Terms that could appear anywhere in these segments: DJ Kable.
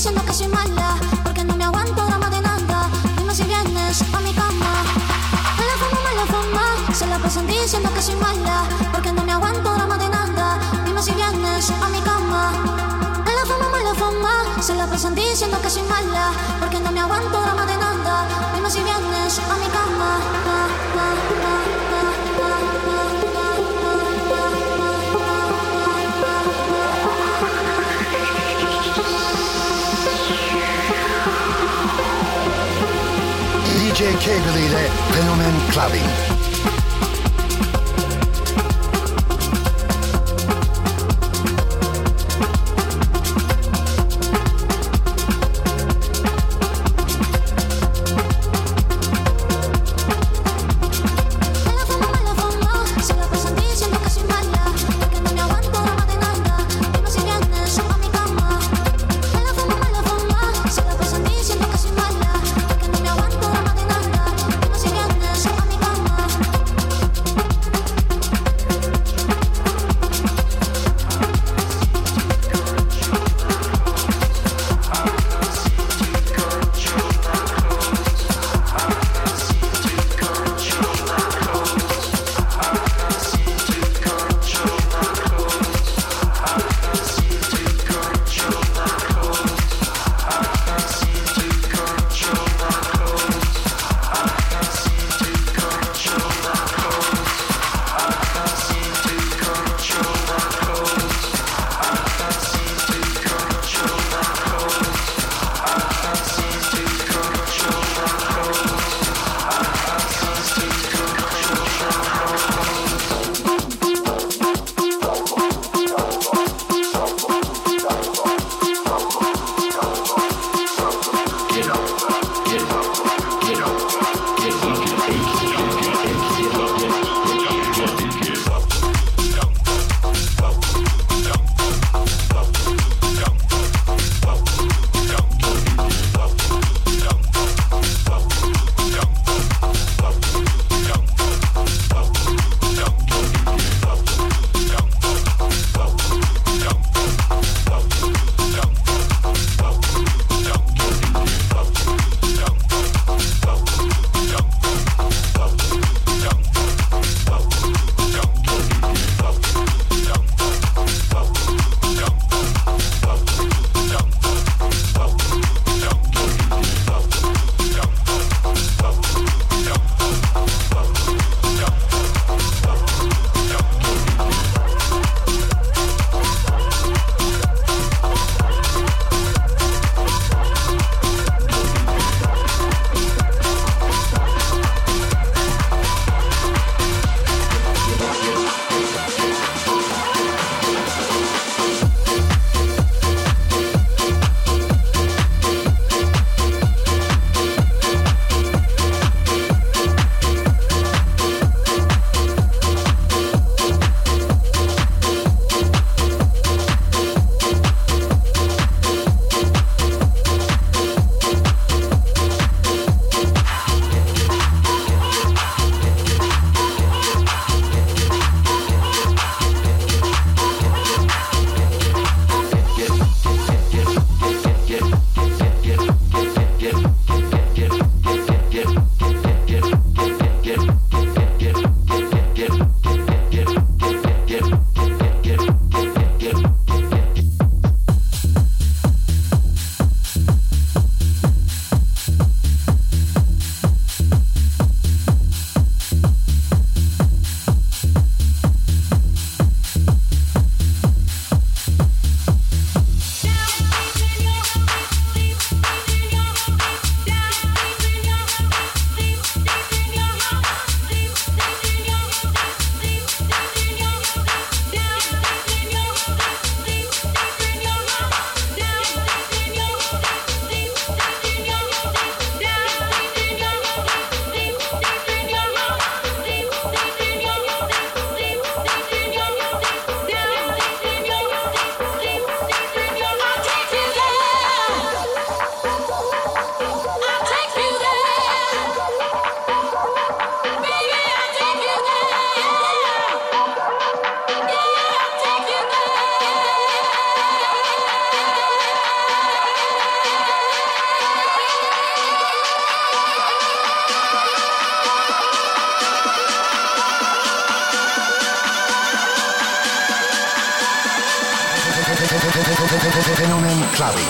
diciendo que soy mala, porque no me aguanto drama de nada. Dime si vienes a mi cama. Mala fama, se la pasan diciendo que soy mala, porque no me aguanto drama de nada. Dime si vienes a mi cama. Mala fama, se la pasan diciendo que soy mala, porque no me aguanto drama de nada. Dime si vienes a mi cama. DJ Kable ile Fenomen Clubbing. Phenomen Clubbing.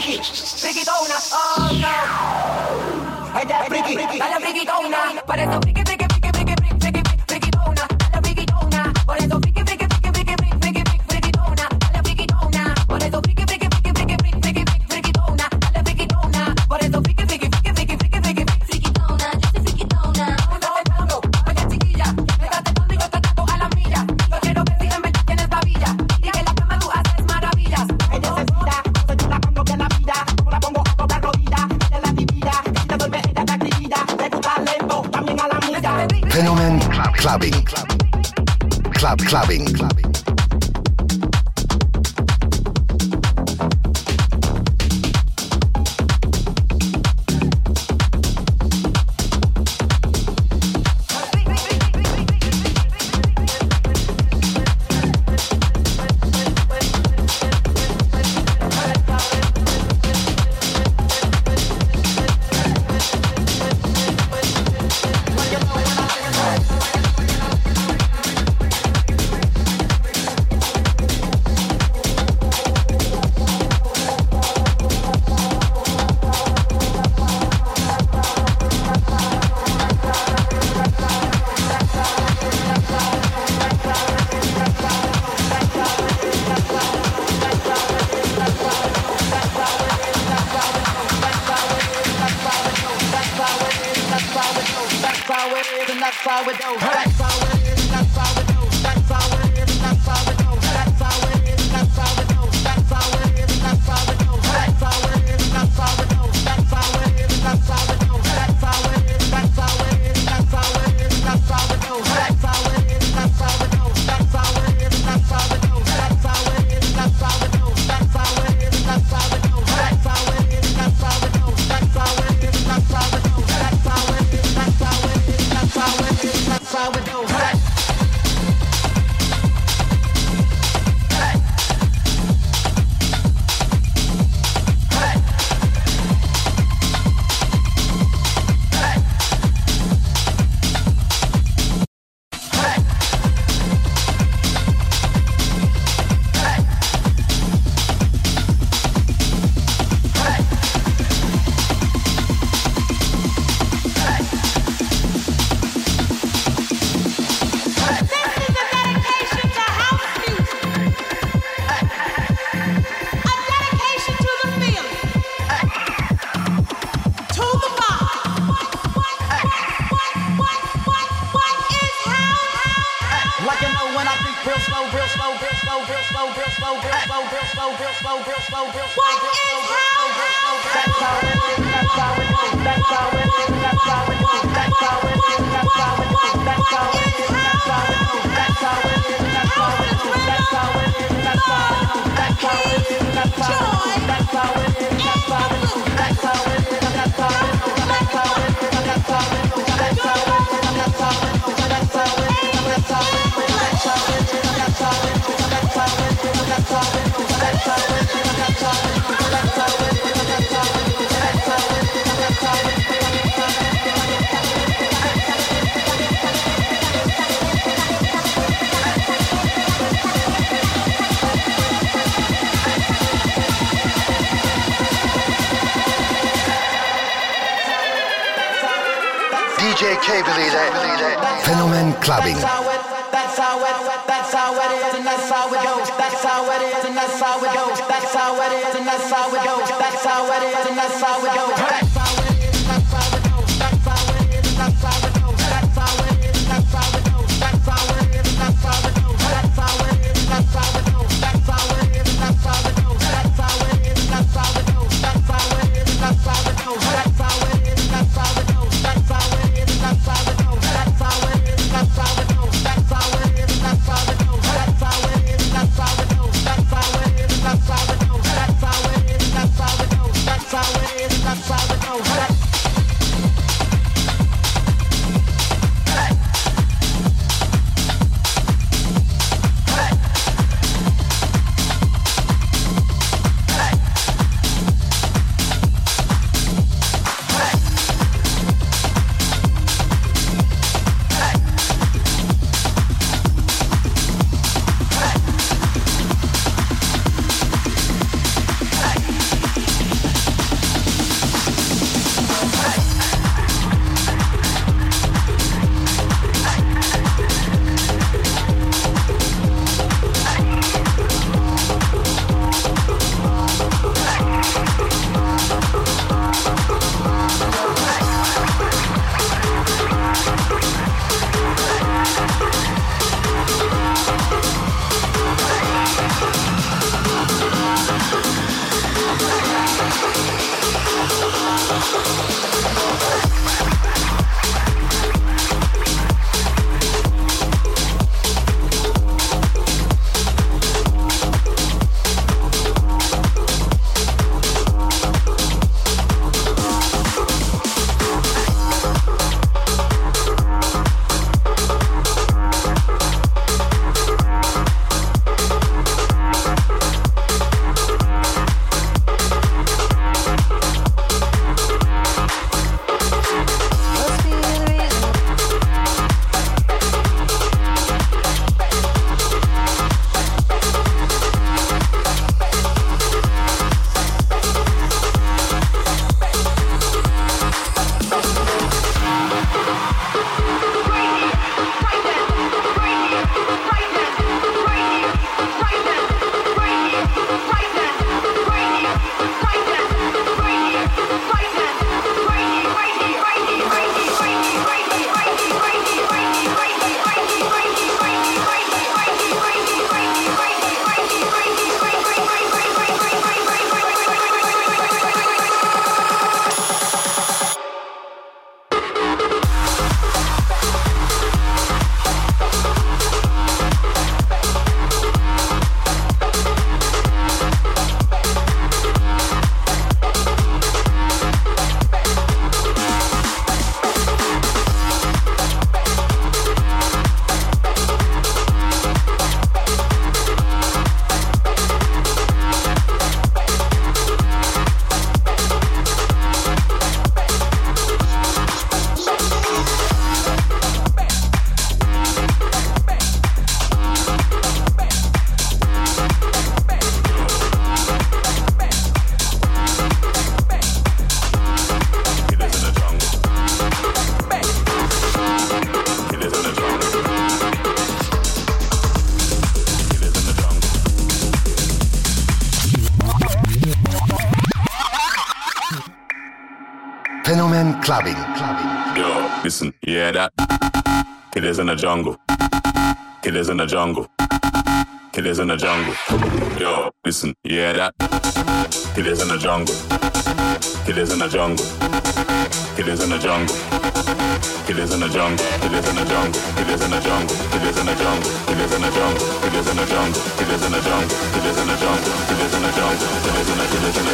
Frigidona, oh no. Ay, da la frigidona, por eso frigidona, la frigidona, por eso frigidona, la frigidona, por eso frigidona, la frigidona, por eso Phänomen Clubbing. Clubbing. DJ Kable ile Phänomen Clubbing. That's how it is, that's how it goes. Phenomen Clubbing. Yo, listen, you hear that? It is in the jungle. It is in the jungle. It is in the jungle. Yo, listen, you hear that? It is in the jungle. It is in the jungle. It is in the jungle. It is in the jungle. It is in the jungle. It is in the jungle. It is in the jungle. It is in the jungle. It is in the jungle. It is in the jungle. It is in the jungle. It is in the jungle. It is in the jungle.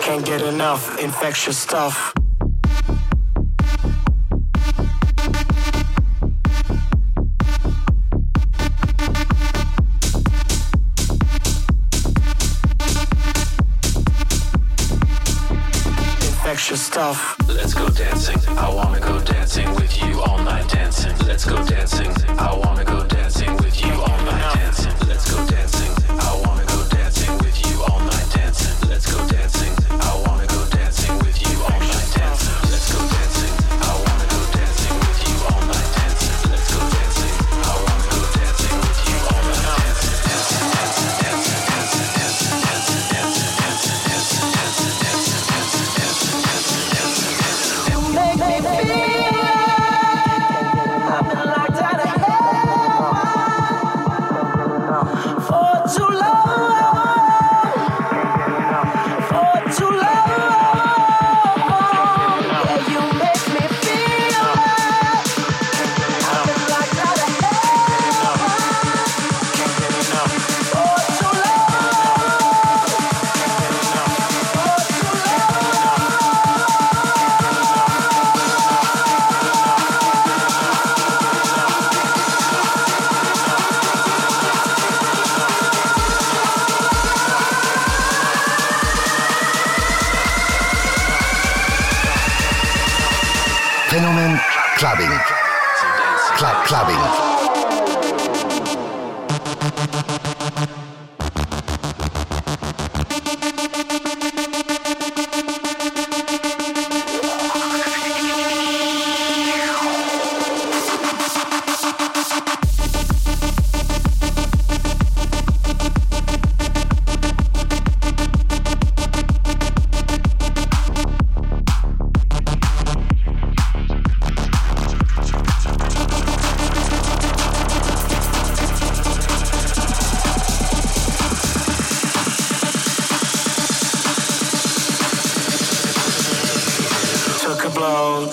Can't get enough infectious stuff. Infectious stuff. Let's go dancing. I wanna go dancing with you all night dancing. Let's go dancing. I wanna go dancing with you all night dancing. Let's go dancing. I wanna go dancing with you all night dancing. Let's go dancing.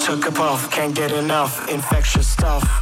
Took a puff, can't get enough, infectious stuff.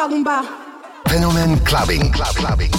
talking about. Phenomen clubbing, clubbing.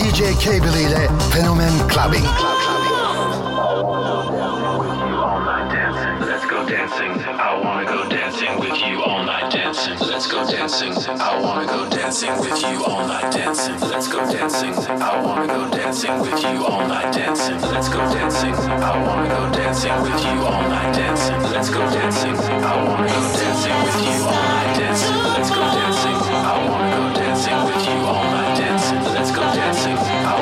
DJ Kable ile Phenomen Clubbing. Let's go dancing. I wanna go dancing with you all night dancing. Let's go dancing. I wanna go dancing with you all night dancing. Let's go dancing. I wanna go dancing with you all night dancing. Let's go dancing. I wanna go dancing with you all night dancing. Let's go dancing. I wanna go dancing with you all night dancing. Let's go dancing. I wanna go dancing with you all night dancing. Let's go dancing. I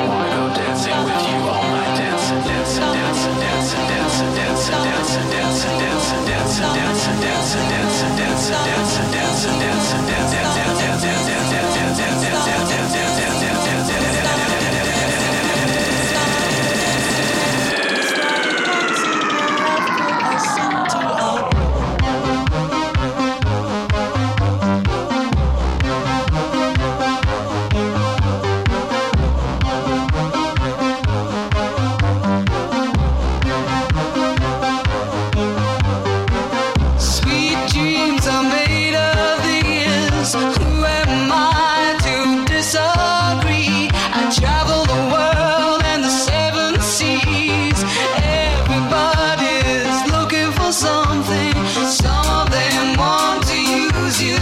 wanna go dancing with you all night dancing. Dancing, dancing, dancing, dancing, dancing, dancing, dancing, dancing, dancing, dancing, dancing, dancing, dancing, dancing, dancing, dancing, dancing, dancing, dancing, dancing, something. Some of them want to use you.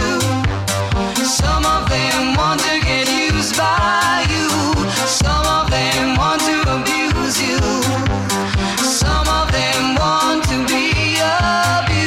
Some of them want to get used by you. Some of them want to abuse you. Some of them want to be abused.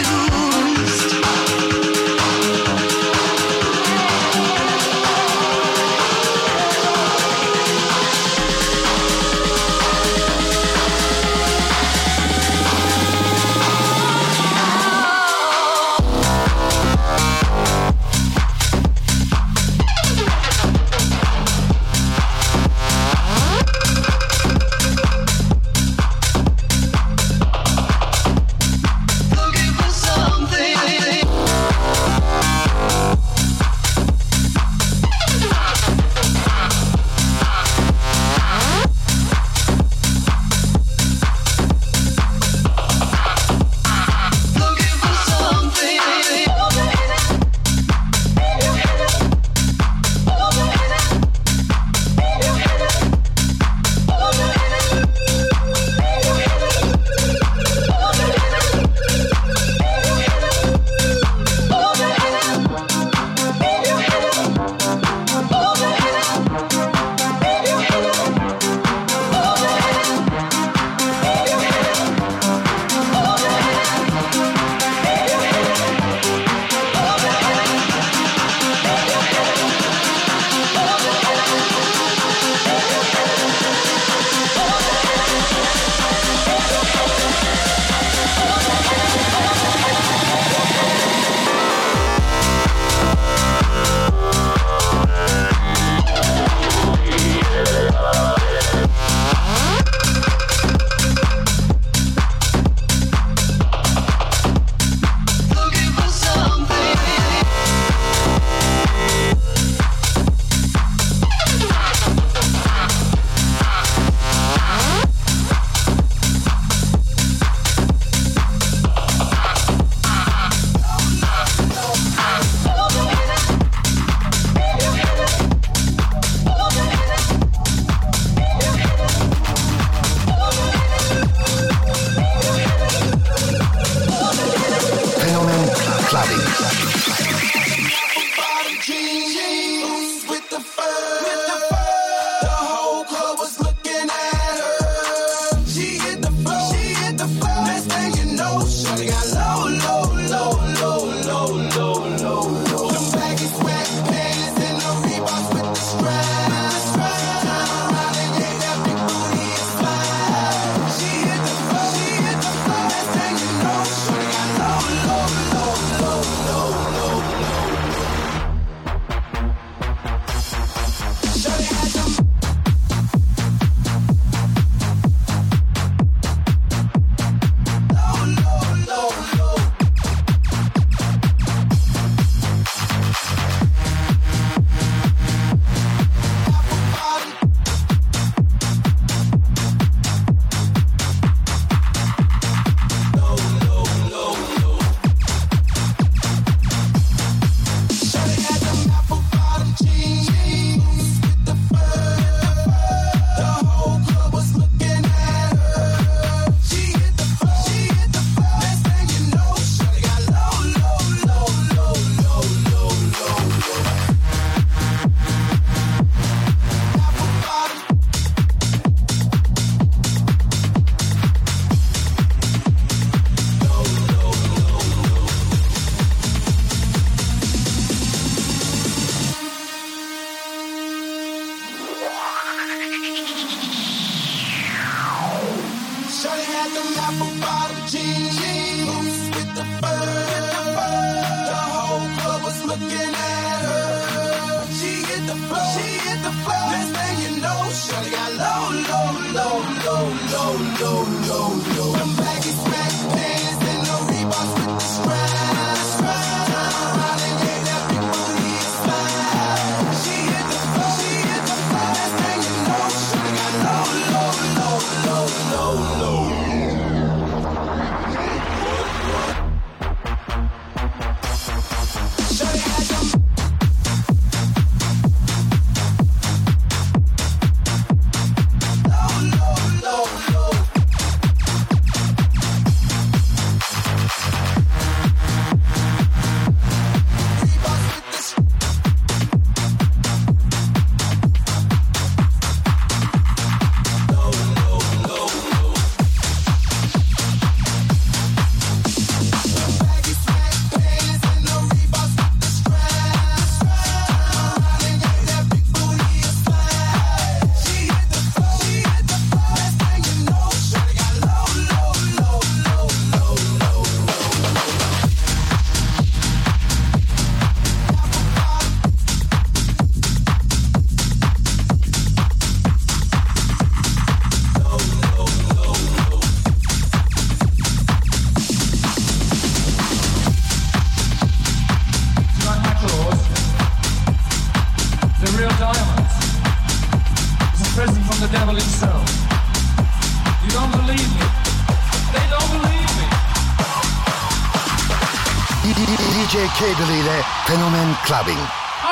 DJ Kable ile Phenomen Clubbing.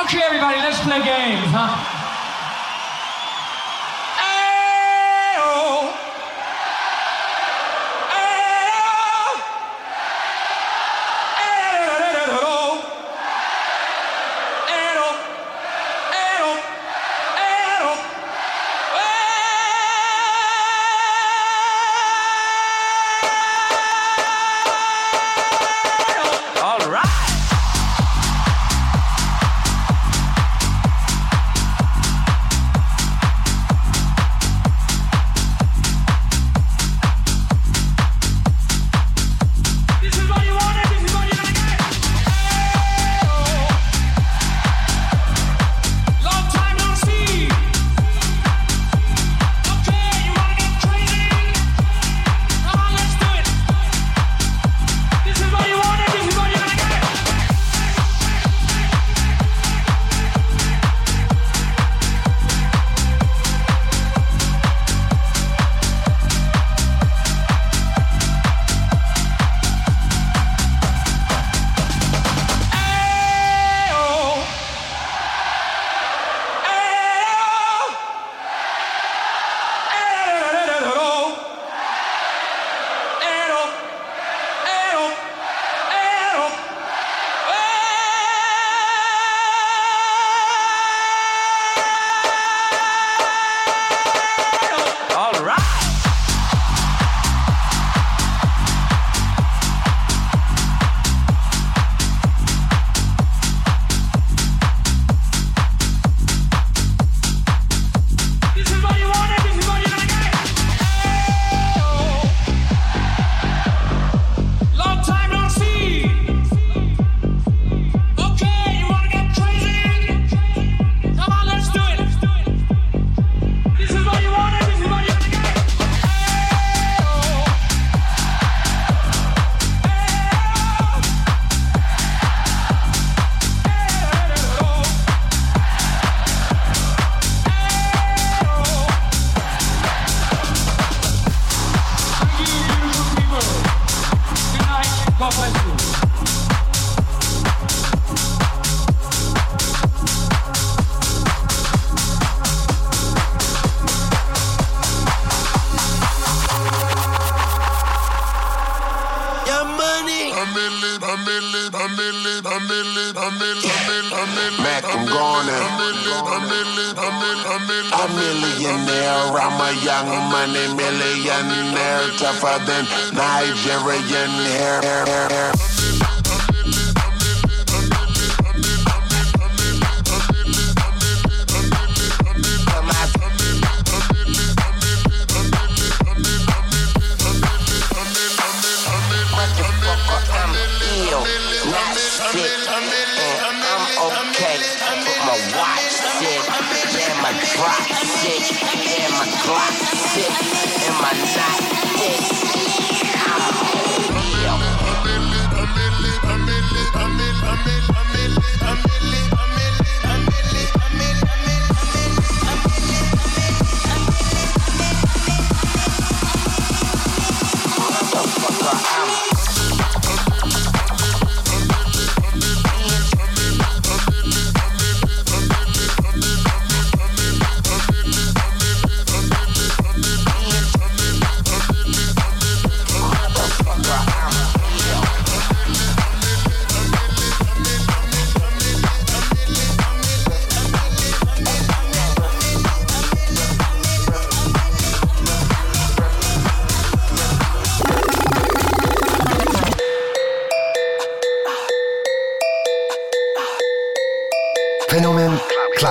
Okay everybody, let's play games, huh?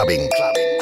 Left the right.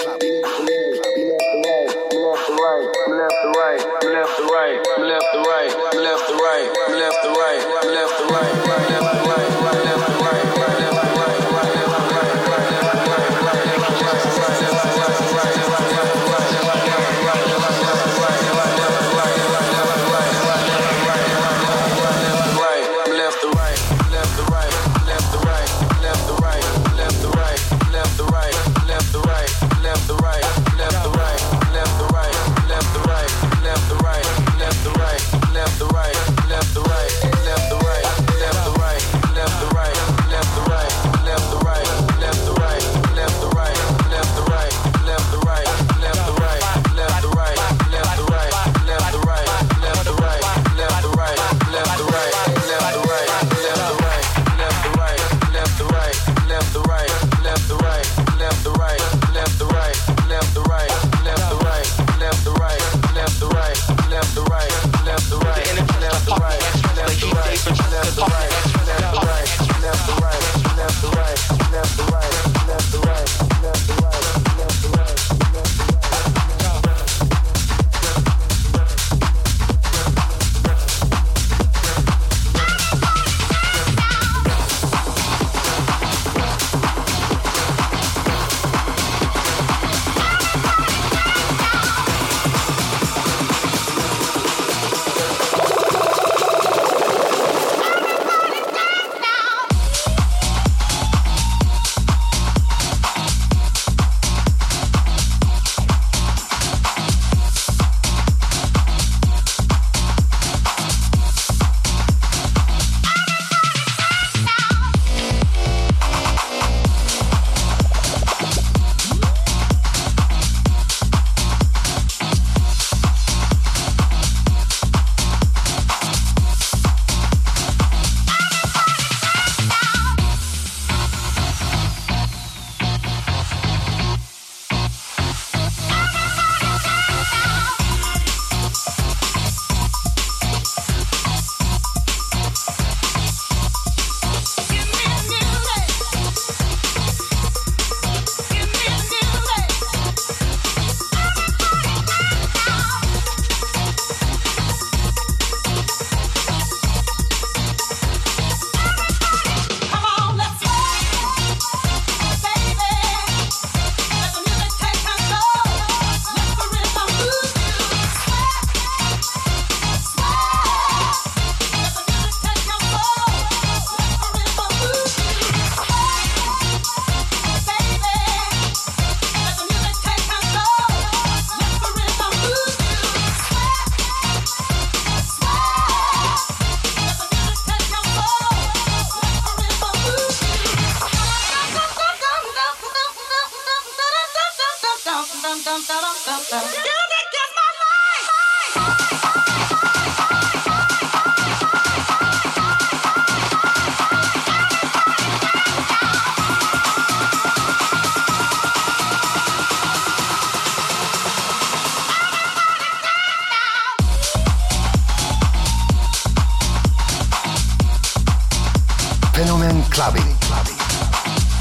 Phenomen Clubbing.